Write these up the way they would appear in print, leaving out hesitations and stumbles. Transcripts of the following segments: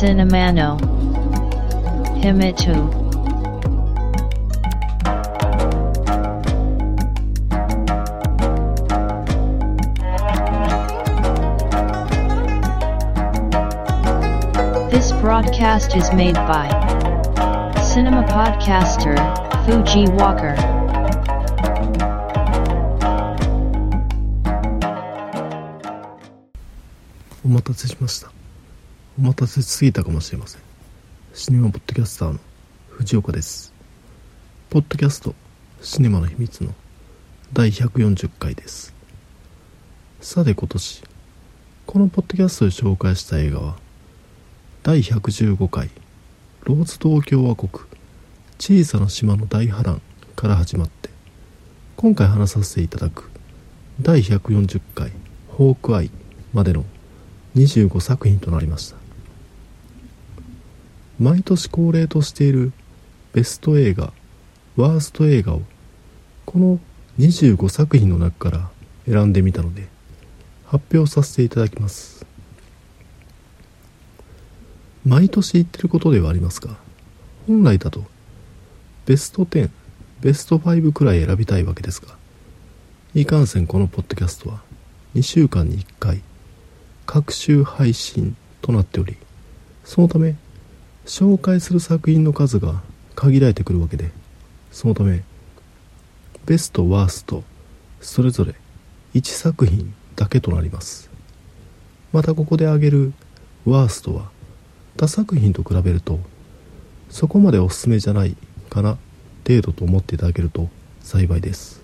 Cinemano Himitu This broadcast is made by Cinema Podcaster Fuji Walker.お待たせしました。お待たせしすぎたかもしれません。シネマポッドキャスターの藤岡です。ポッドキャストシネマの秘密の第140回です。さて今年、このポッドキャストで紹介した映画は、第115回、ローズ島共和国、小さな島の大波乱から始まって、今回話させていただく第140回、ホークアイまでの25作品となりました。毎年恒例としているベスト映画、ワースト映画をこの25作品の中から選んでみたので発表させていただきます。毎年言ってることではありますが、本来だとベスト10、ベスト5くらい選びたいわけですが、いかんせんこのポッドキャストは2週間に1回各週配信となっており、そのため紹介する作品の数が限られてくるわけで、そのためベストワーストそれぞれ1作品だけとなります。またここで挙げるワーストは他作品と比べるとそこまでおすすめじゃないかな程度と思っていただけると幸いです。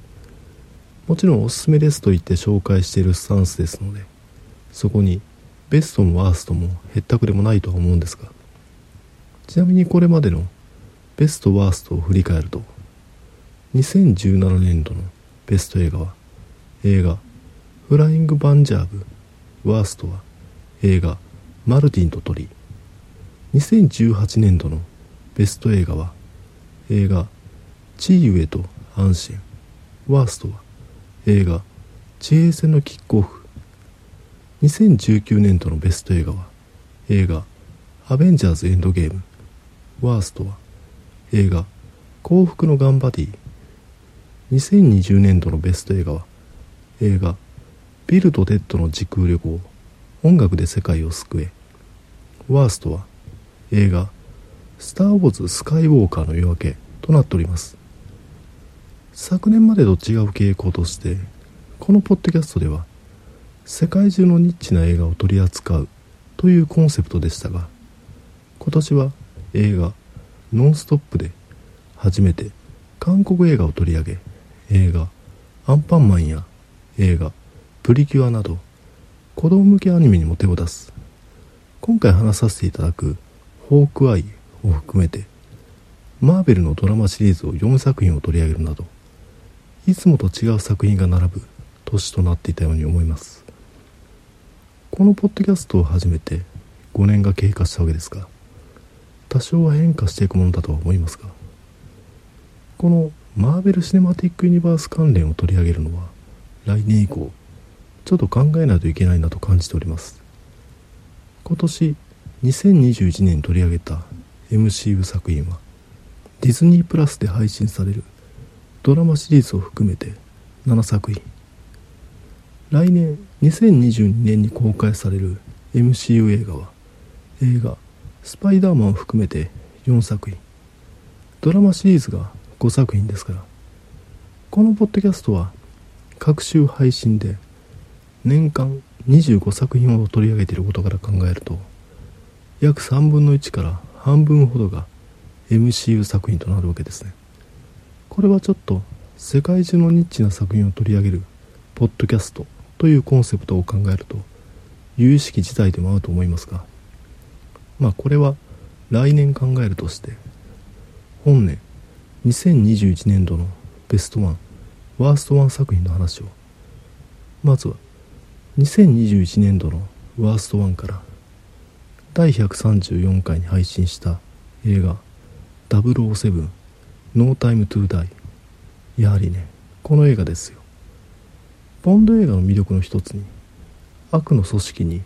もちろんおすすめですと言って紹介しているスタンスですので、そこにベストもワーストもへったくれもないとは思うんですが、ちなみにこれまでのベストワーストを振り返ると、2017年度のベスト映画は映画フライング・バンジャーブ、ワーストは映画マルティンと鳥、2018年度のベスト映画は映画チーウェとアンシェン、ワーストは映画地平線のキックオフ、2019年度のベスト映画は映画アベンジャーズエンドゲーム、ワーストは映画幸福のガンバディ、2020年度のベスト映画は映画ビルとテッドの時空旅行、音楽で世界を救え、ワーストは映画スターウォーズスカイウォーカーの夜明けとなっております。昨年までと違う傾向として、このポッドキャストでは世界中のニッチな映画を取り扱うというコンセプトでしたが、今年は映画ノンストップで初めて韓国映画を取り上げ、映画アンパンマンや映画プリキュアなど子供向けアニメにも手を出す。今回話させていただくホークアイを含めてマーベルのドラマシリーズを4作品を取り上げるなど、いつもと違う作品が並ぶ年となっていたように思います。このポッドキャストを始めて5年が経過したわけですが、多少は変化していくものだとは思いますが、このマーベル・シネマティック・ユニバース関連を取り上げるのは来年以降ちょっと考えないといけないなと感じております。今年2021年に取り上げた MCU 作品はディズニープラスで配信されるドラマシリーズを含めて7作品、来年2022年に公開される MCU 映画は映画スパイダーマンを含めて4作品、ドラマシリーズが5作品ですから、このポッドキャストは各週配信で年間25作品を取り上げていることから考えると、約3分の1から半分ほどが MCU 作品となるわけですね。これはちょっと世界中のニッチな作品を取り上げるポッドキャストというコンセプトを考えると有意識自体でもあると思いますが、まあこれは来年考えるとして、本年2021年度のベストワン、ワーストワン作品の話を、まずは2021年度のワーストワンから第134回に配信した映画007 No Time to Die、 やはりね、この映画ですよ。ボンド映画の魅力の一つに、悪の組織に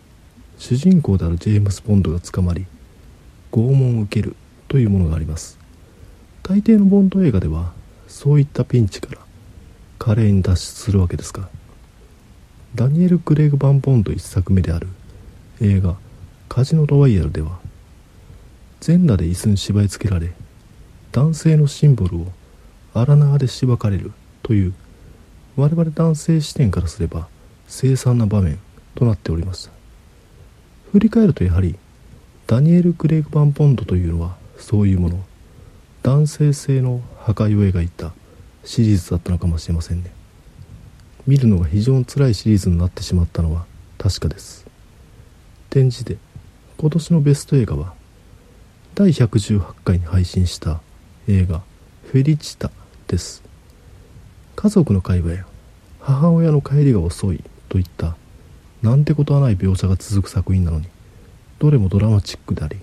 主人公であるジェームス・ボンドが捕まり拷問を受けるというものがあります。大抵のボンド映画ではそういったピンチから華麗に脱出するわけですが、ダニエル・クレイグ・バン・ボンド1作目である映画カジノ・ロワイヤルでは、全裸で椅子に縛り付けられ男性のシンボルを荒縄でしばかれるという、我々男性視点からすれば凄惨な場面となっておりました。振り返ると、やはりダニエル・クレイグ・バン・ボンドというのはそういうもの、男性性の破壊を描いたシリーズだったのかもしれませんね。見るのが非常に辛いシリーズになってしまったのは確かです。展示で今年のベスト映画は第118回に配信した映画フェリチタです。家族の会話や母親の帰りが遅いといったなんてことはない描写が続く作品なのに、どれもドラマチックであり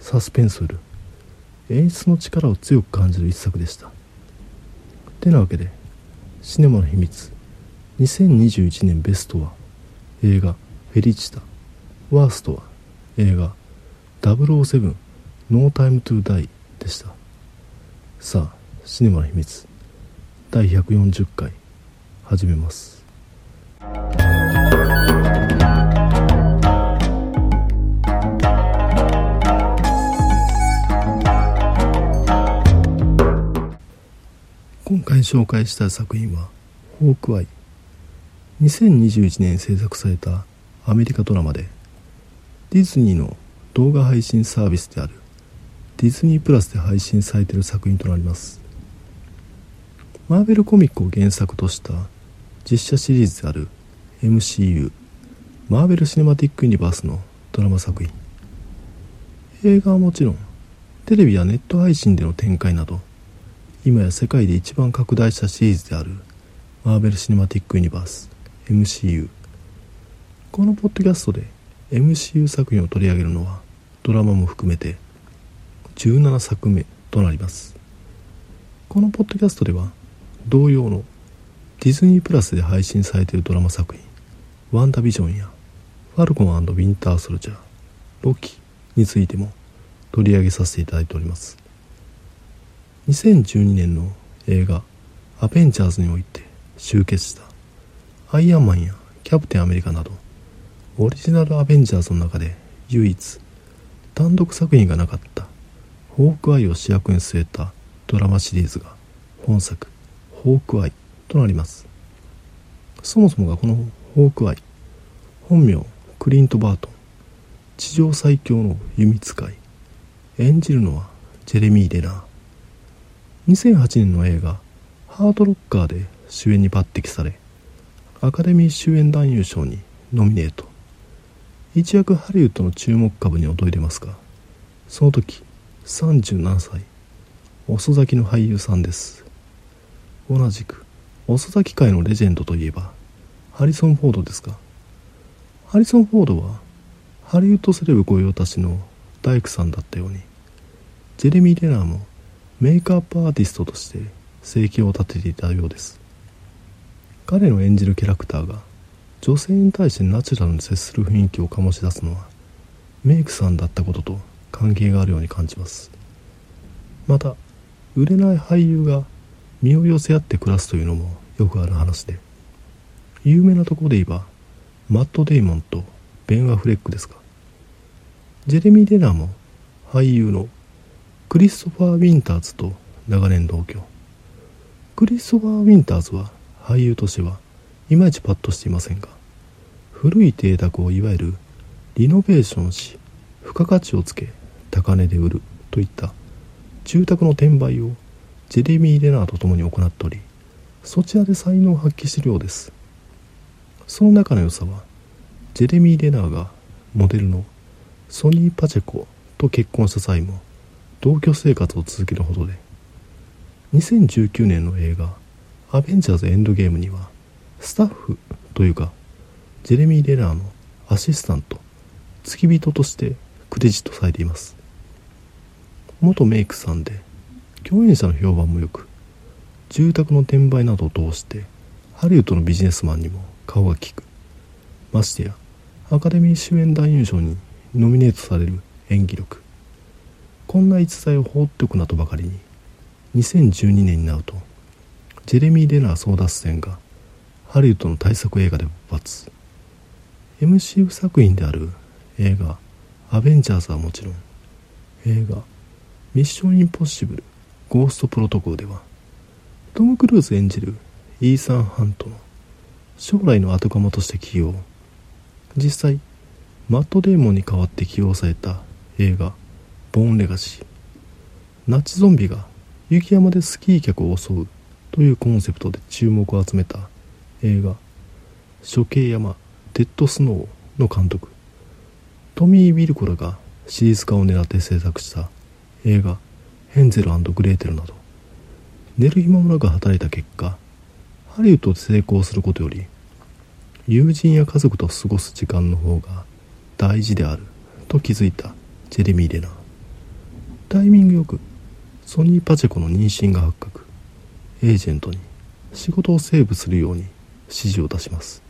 サスペンスフル、演出の力を強く感じる一作でした。てなわけで、シネマの秘密2021年ベストは映画フェリチタ、ワーストは映画007ノータイムトゥダイでした。さあ、シネマの秘密第140回始めます。今回紹介した作品はホークアイ、2021年制作されたアメリカドラマで、ディズニーの動画配信サービスであるディズニープラスで配信されている作品となります。マーベルコミックを原作とした実写シリーズである MCU マーベルシネマティックユニバースのドラマ作品。映画はもちろん、テレビやネット配信での展開など、今や世界で一番拡大したシリーズであるマーベルシネマティックユニバース MCU。 このポッドキャストで MCU 作品を取り上げるのはドラマも含めて17作目となります。このポッドキャストでは同様のディズニープラスで配信されているドラマ作品ワンダービジョンやファルコン&ウィンターソルジャー、ロキについても取り上げさせていただいております。2012年の映画アベンジャーズにおいて集結したアイアンマンやキャプテンアメリカなど、オリジナルアベンジャーズの中で唯一単独作品がなかったホークアイを主役に据えたドラマシリーズが本作ホークアイとなります。そもそもがこのホークアイ、本名クリント・バートン、地上最強の弓使い、演じるのはジェレミー・レナー。2008年の映画ハードロッカーで主演に抜擢され、アカデミー主演男優賞にノミネート。一躍ハリウッドの注目株に躍り出ますが、その時37歳、遅咲きの俳優さんです。同じく遅咲き界のレジェンドといえばハリソン・フォードですが、ハリソン・フォードはハリウッドセレブ御用達の大工さんだったように、ジェレミー・レナーもメイクアップアーティストとして生計を立てていたようです。彼の演じるキャラクターが女性に対してナチュラルに接する雰囲気を醸し出すのはメイクさんだったことと関係があるように感じます。また、売れない俳優が身を寄せ合って暮らすというのもよくある話で、有名なところで言えばマット・デイモンとベン・アフレックですが、ジェレミー・レナーも俳優のクリストファー・ウィンターズと長年同居。クリストファー・ウィンターズは俳優としてはいまいちパッとしていませんが、古い邸宅をいわゆるリノベーションし、付加価値をつけ高値で売るといった住宅の転売をジェレミー・レナーと共に行っており、そちらで才能を発揮しているようです。その中の良さは、ジェレミー・レナーがモデルのソニー・パチェコと結婚した際も同居生活を続けるほどで、2019年の映画アベンジャーズエンドゲームにはスタッフというかジェレミー・レナーのアシスタント、付き人としてクレジットされています。元メイクさんで共演者の評判も良く、住宅の転売などを通してハリウッドのビジネスマンにも顔が利く。ましてやアカデミー主演男優賞にノミネートされる演技力、こんな逸材を放っておくなとばかりに、2012年になるとジェレミー・レナー争奪戦がハリウッドの大作映画で勃発。 MCU 作品である映画アベンジャーズはもちろん、映画ミッションインポッシブルゴーストプロトコルでは、トム・クルーズ演じるイーサン・ハントの将来の後釜として起用。実際マット・デーモンに代わって起用された映画ボーン・レガシー、ナチゾンビが雪山でスキー客を襲うというコンセプトで注目を集めた映画処刑山デッドスノーの監督トミー・ウィルコラがシリーズ化を狙って制作した映画ヘンゼル&グレーテルなど、寝る暇もなく働いた結果、ハリウッドで成功することより友人や家族と過ごす時間の方が大事であると気づいたジェレミー・レナー。タイミングよくソニー・パチェコの妊娠が発覚。エージェントに仕事をセーブするように指示を出します。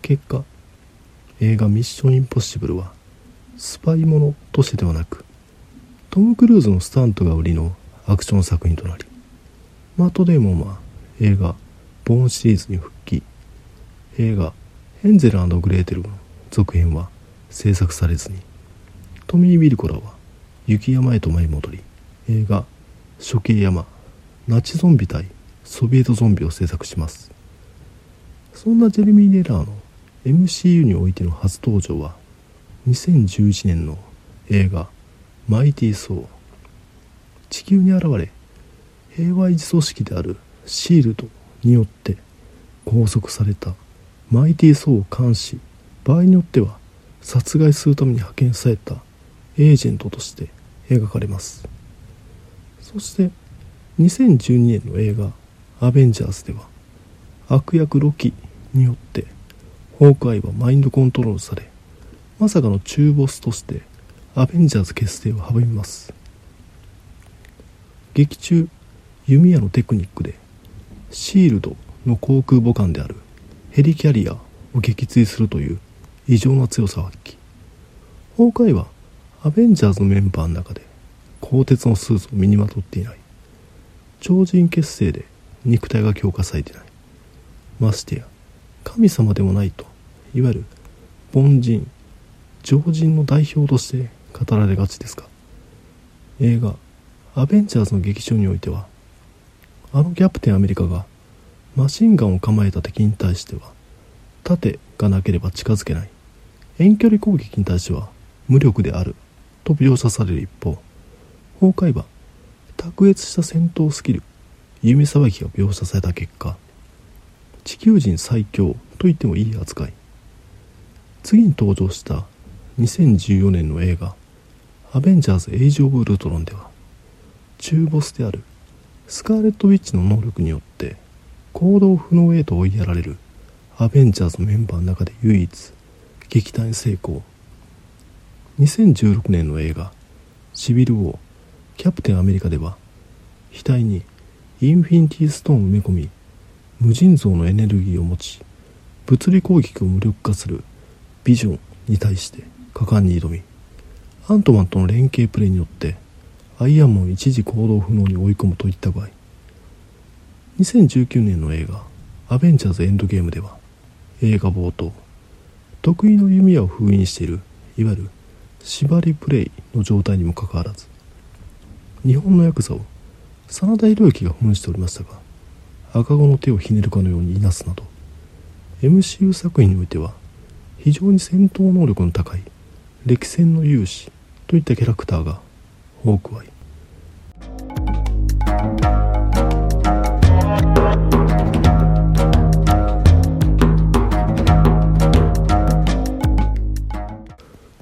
結果、映画ミッションインポッシブルはスパイものとしてではなく、トム・クルーズのスタントが売りのアクション作品となり、マット・デーモンは映画ボーンシリーズに復帰。映画ヘンゼル&グレーテルの続編は制作されずに、トミー・ウィルコラは雪山へと舞い戻り、映画処刑山ナチゾンビ対ソビエトゾンビを制作します。そんなジェレミー・レナーの MCU においての初登場は2011年の映画マイティー・ソー。地球に現れ平和維持組織であるシールドによって拘束されたマイティー・ソーを監視、場合によっては殺害するために派遣されたエージェントとして描かれます。そして2012年の映画アベンジャーズでは、悪役ロキによってホークアイはマインドコントロールされ、まさかの中ボスとしてアベンジャーズ結成を阻みます。劇中、弓矢のテクニックでシールドの航空母艦であるヘリキャリアを撃墜するという異常な強さを発揮。ホークアイはアベンジャーズのメンバーの中で鋼鉄のスーツを身にまとっていない。超人結成で肉体が強化されていない。ましてや神様でもないと、いわゆる凡人常人の代表として語られがちですが、映画アベンジャーズの劇場においては、あのキャプテンアメリカがマシンガンを構えた敵に対しては盾がなければ近づけない、遠距離攻撃に対しては無力であると描写される一方、ホークアイは卓越した戦闘スキル、弓さばきが描写された結果、地球人最強と言ってもいい扱い。次に登場した2014年の映画アベンジャーズエイジオブウルトロンでは、中ボスであるスカーレットウィッチの能力によって行動不能へと追いやられるアベンジャーズのメンバーの中で唯一撃退に成功。2016年の映画シビル王キャプテンアメリカでは、額にインフィニティストーンを埋め込み、無尽蔵のエネルギーを持ち、物理攻撃を無力化するビジョンに対して果敢に挑み、アントマンとの連携プレーによってアイアンマンを一時行動不能に追い込むといった場合。2019年の映画アベンジャーズエンドゲームでは、映画冒頭得意の弓矢を封印している、いわゆる縛りプレイの状態にもかかわらず、日本のヤクザを真田広之が扮しておりましたが、赤子の手をひねるかのようにいなすなど、 MCU 作品においては非常に戦闘能力の高い歴戦の勇士といったキャラクターがホークアイ。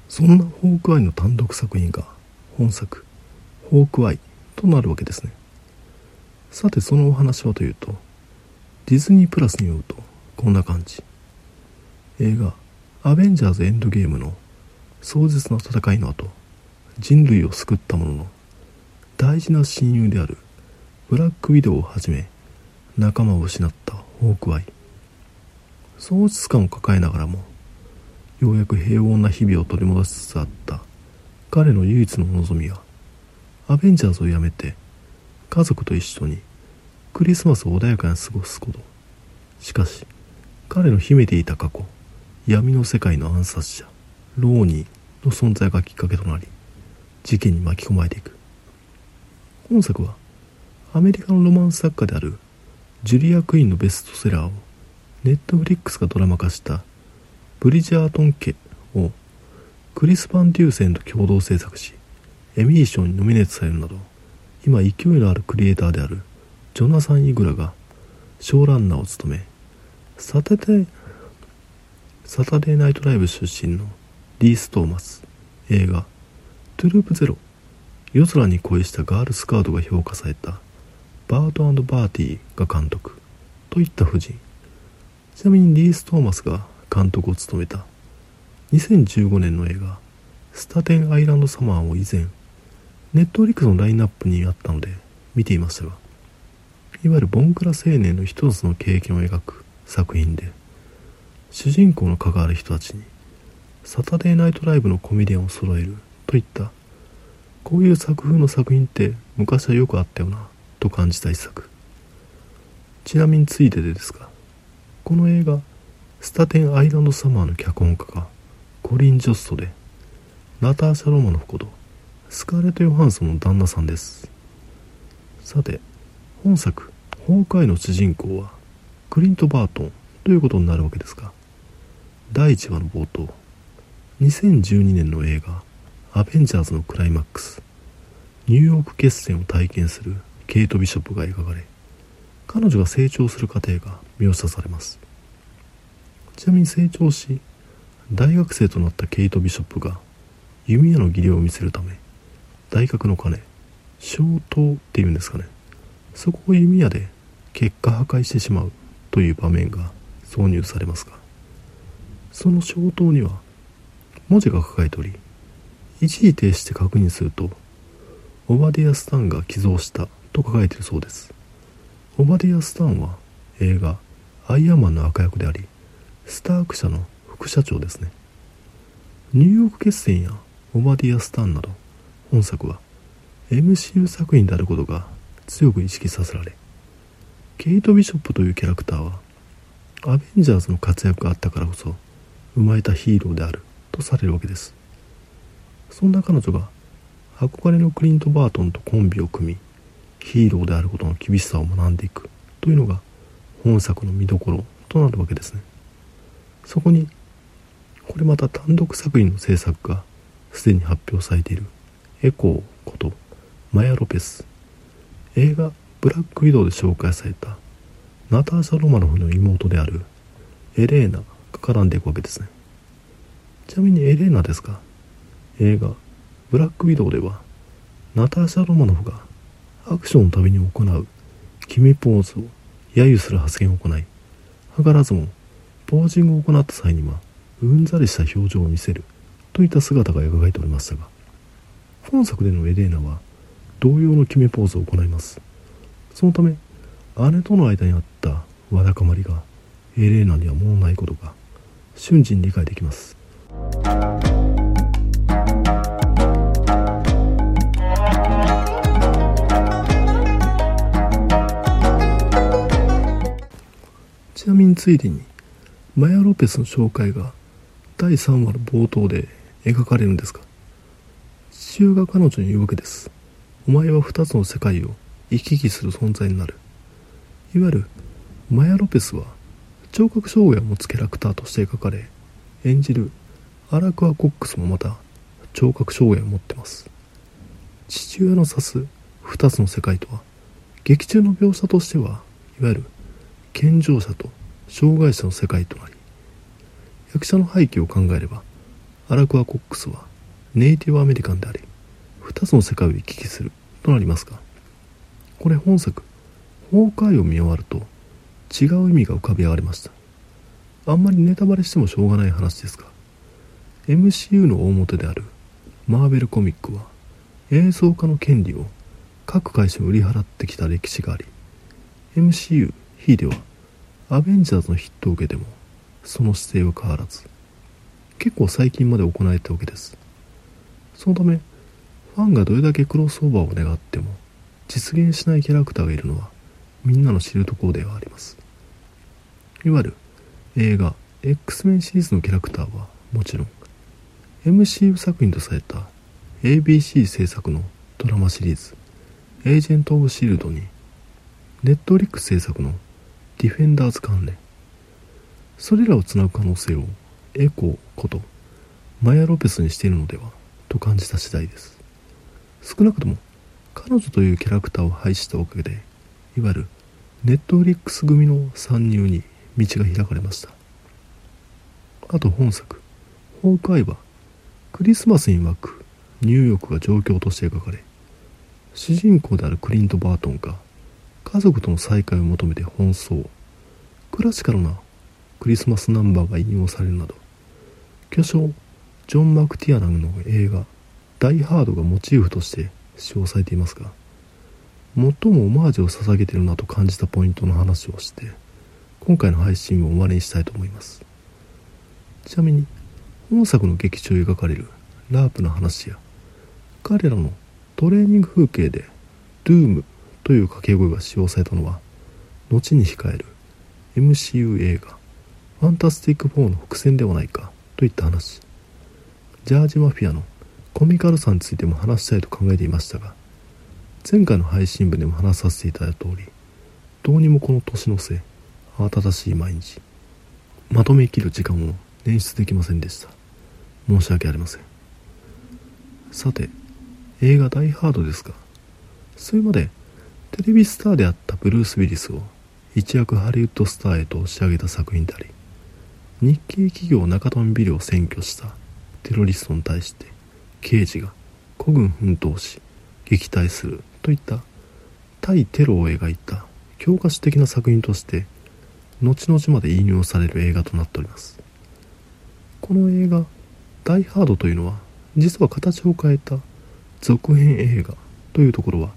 そんなホークアイの単独作品が本作ホークアイとなるわけですね。さて、そのお話はというと、ディズニープラスによるとこんな感じ。映画アベンジャーズエンドゲームの壮絶な戦いの後、人類を救ったものの、大事な親友であるブラックウィドウをはじめ仲間を失ったホークアイ、喪失感を抱えながらもようやく平穏な日々を取り戻しつつあった彼の唯一の望みはアベンジャーズをやめて家族と一緒にクリスマスを穏やかに過ごすこと。しかし彼の秘めていた過去、闇の世界の暗殺者ローニーの存在がきっかけとなり、事件に巻き込まれていく。本作はアメリカのロマンス作家であるジュリア・クイーンのベストセラーをネットフリックスがドラマ化したブリジャートン家をクリス・バンデューセンと共同制作し、エミー賞にノミネートされるなど、今勢いのあるクリエイターであるジョナサン・イグラがショーランナーを務め、サタデーナイトライブ出身のリース・トーマス、映画トゥループゼロ、夜空に恋したガールスカウトが評価されたバート&バーティーが監督といった布陣。ちなみにリース・トーマスが監督を務めた2015年の映画スタテンアイランドサマーを以前ネットフリックスのラインナップにあったので見ていましたが、いわゆるボンクラ青年の一つの経験を描く作品で、主人公の関わる人たちにサタデーナイトライブのコメディアンを揃えるといったこういう作風の作品って昔はよくあったよなと感じた一作。ちなみについてでですが、この映画スタテンアイランドサマーの脚本家がコリン・ジョストで、ナターシャ・ロマノフことスカーレット・ヨハンソンの旦那さんです。さて本作崩壊の主人公はクリント・バートンということになるわけですが、第1話の冒頭、2012年の映画アベンジャーズのクライマックス、ニューヨーク決戦を体験するケイト・ビショップが描かれ、彼女が成長する過程が描写されます。ちなみに成長し大学生となったケイト・ビショップが弓矢の技量を見せるため大学の鐘、小塔っていうんですかね、そこを弓矢で結果破壊してしまうという場面が挿入されますが、その小塔には文字が書かれており、一時停止して確認するとオバディア・スタンが寄贈したと書かれているそうです。オバディア・スタンは映画アイアンマンの赤役であり、スターク社の副社長ですね。ニューヨーク決戦やオバディア・スタンなど本作は MCU 作品であることが強く意識させられ、ケイト・ビショップというキャラクターはアベンジャーズの活躍があったからこそ生まれたヒーローであるとされるわけです。そんな彼女が憧れのクリント・バートンとコンビを組み、ヒーローであることの厳しさを学んでいくというのが本作の見どころとなるわけですね。そこにこれまた単独作品の制作がすでに発表されているエコーことマヤ・ロペス、映画ブラックウィドウで紹介されたナターシャ・ロマノフの妹であるエレーナが絡んでいくわけですね。ちなみにエレーナですが、映画ブラックウィドウではナターシャ・ロマノフがアクションのたびに行う決めポーズを揶揄する発言を行い、図らずもポージングを行った際にはうんざりした表情を見せるといった姿が描かれておりましたが、本作でのエレーナは同様の決めポーズを行います。そのため姉との間にあったわだかまりがエレーナにはもうないことが瞬時に理解できます。ちなみについでにマヤ・ロペスの紹介が第3話の冒頭で描かれるんですが、父親が彼女に言うわけです。お前は2つの世界を行き来する存在になる。いわゆるマヤ・ロペスは聴覚障害を持つキャラクターとして描かれ、演じるアラクア・コックスもまた聴覚障害を持ってます。父親の指す2つの世界とは、劇中の描写としてはいわゆる健常者と障害者の世界となり、役者の背景を考えればアラクア・コックスはネイティブアメリカンであり、2つの世界を行き来するとなりますが、これ本作崩壊を見終わると違う意味が浮かび上がりました。あんまりネタバレしてもしょうがない話ですが、 MCU の大元であるマーベルコミックは映像化の権利を各会社に売り払ってきた歴史があり、 MCU ひいてはアベンジャーズのヒットを受けてもその姿勢は変わらず、結構最近まで行われたわけです。そのためファンがどれだけクロスオーバーを願っても実現しないキャラクターがいるのはみんなの知るところではあります。いわゆる映画 X-Men シリーズのキャラクターはもちろん MCU 作品とされた ABC 制作のドラマシリーズエージェント・オブ・シールドに Netflix 制作のディフェンダーズ関連、それらをつなぐ可能性をエコことマヤ・ロペスにしているのではと感じた次第です。少なくとも彼女というキャラクターを配したおかげでいわゆるネットフリックス組の参入に道が開かれました。あと本作ホークアイはクリスマスに湧くニューヨークが状況として描かれ、主人公であるクリント・バートンが家族との再会を求めて奔走、クラシカルなクリスマスナンバーが引用されるなど、巨匠ジョン・マクティアナムの映画ダイ・ハードがモチーフとして使用されていますが、最もオマージュを捧げているなと感じたポイントの話をして今回の配信を終わりにしたいと思います。ちなみに本作の劇中描かれるラープの話や彼らのトレーニング風景でドゥームという掛け声が使用されたのは後に控える MCU 映画ファンタスティック4の伏線ではないかといった話、ジャージマフィアのコミカルさについても話したいと考えていましたが、前回の配信部でも話させていただいた通り、どうにもこの年のせい慌ただしい毎日、まとめきる時間を捻出できませんでした。申し訳ありません。さて映画ダイハードですが、それまでテレビスターであったブルース・ウィリスを一躍ハリウッドスターへと押し上げた作品であり、日系企業中富ビルを占拠したテロリストに対して刑事が孤軍奮闘し撃退するといった対テロを描いた教科書的な作品として後々まで引用される映画となっております。この映画ダイハードというのは実は形を変えた続編映画というところは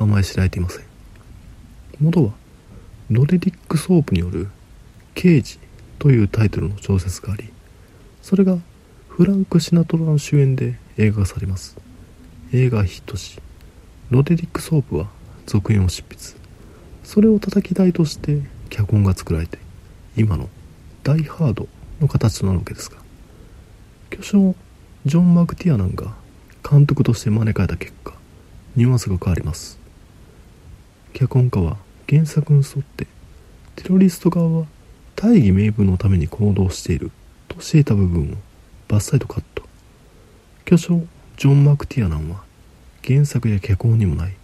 あまり知られていません。元はロデリック・ソープによる刑事というタイトルの小説があり、それがフランク・シナトラの主演で映画化されます。映画ヒットしロデリック・ソープは続編を執筆、それを叩き台として脚本が作られて今のダイハードの形となるわけですが、巨匠ジョン・マクティアナンが監督として招かれた結果ニュアンスが変わります。脚本家は原作に沿ってテロリスト側は大義名分のために行動しているとしていた部分をバッサリとカット。巨匠ジョン・マクティアナンは原作や脚本にもない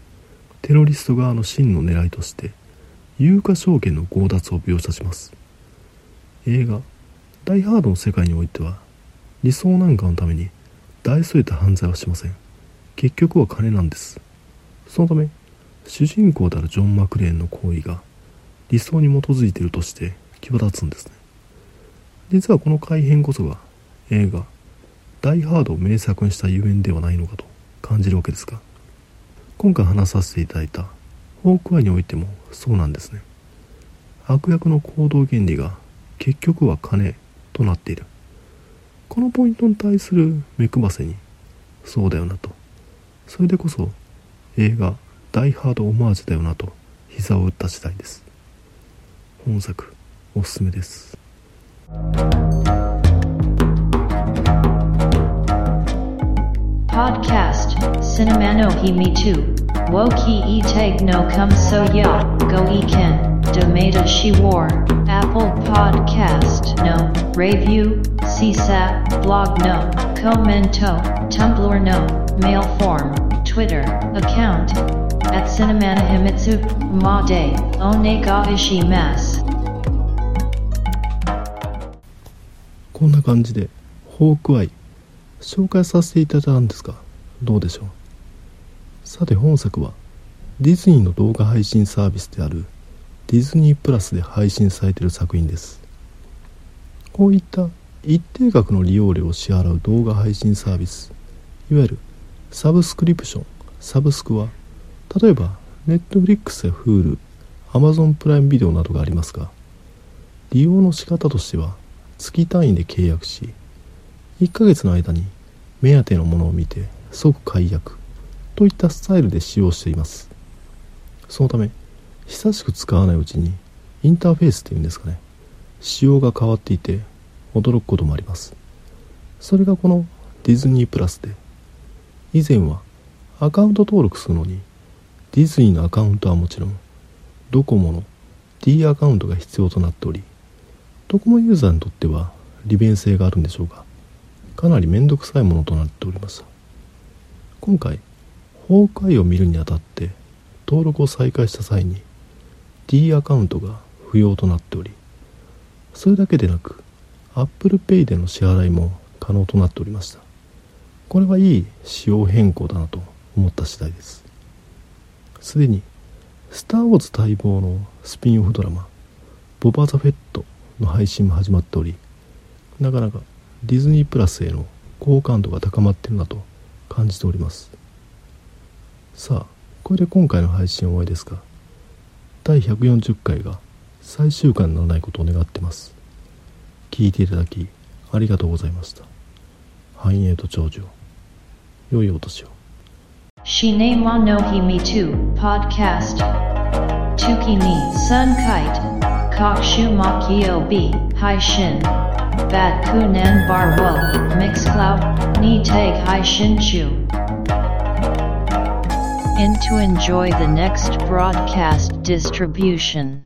テロリスト側の真の狙いとして有価証券の強奪を描写します。映画ダイハードの世界においては理想なんかのために大それた犯罪はしません。結局は金なんです。そのため主人公であるジョン・マクレーンの行為が理想に基づいているとして際立つんですね。実はこの改変こそが映画ダイハードを名作にしたゆえんではないのかと感じるわけですが、今回話させていただいたホークアイにおいてもそうなんですね。悪役の行動原理が結局は金となっている。このポイントに対する目くばせにそうだよなと、それでこそ映画ダイハードオマージュだよなと膝を打った次第です。本作おすすめです。Podcast Cinema no Himi too Woki e take no come so ya Go Eken Domata she war Apple Podcast no Review CSAP Blog no Commento Tumblr no Mail form Twitter account at Cinema no Himitsu Made Onegaishimasu。こんな感じでホークアイ紹介させていただいたんですが、どうでしょう。さて本作はディズニーの動画配信サービスであるディズニープラスで配信されている作品です。こういった一定額の利用料を支払う動画配信サービス、いわゆるサブスクリプション、サブスクは例えば Netflix や Hulu、Amazon プライムビデオなどがありますが、利用の仕方としては月単位で契約し1ヶ月の間に目当てのものを見て即解約といったスタイルで使用しています。そのため久しく使わないうちにインターフェースというんですかね、仕様が変わっていて驚くこともあります。それがこのディズニープラスで、以前はアカウント登録するのにディズニーのアカウントはもちろんドコモの D アカウントが必要となっており、ドコモユーザーにとっては利便性があるんでしょうか、かなり面倒くさいものとなっておりました。今回ホークアイを見るにあたって登録を再開した際に D アカウントが不要となっており、それだけでなく Apple Pay での支払いも可能となっておりました。これはいい仕様変更だなと思った次第です。すでにスター・ウォーズ待望のスピンオフドラマボバ・ザ・フェットの配信も始まっており、なかなかディズニープラスへの好感度が高まっているなと感じております。さあこれで今回の配信は終わりですが、第140回が最終回にならないことを願ってます。聞いていただきありがとうございました。繁栄と長寿を、良いお年を。シネマノヒミトゥポッドキャストトゥキニサンカイト各種マキオビ配信バックナンバーウォーミックスクラウドにて配信中 and to enjoy the next broadcast distribution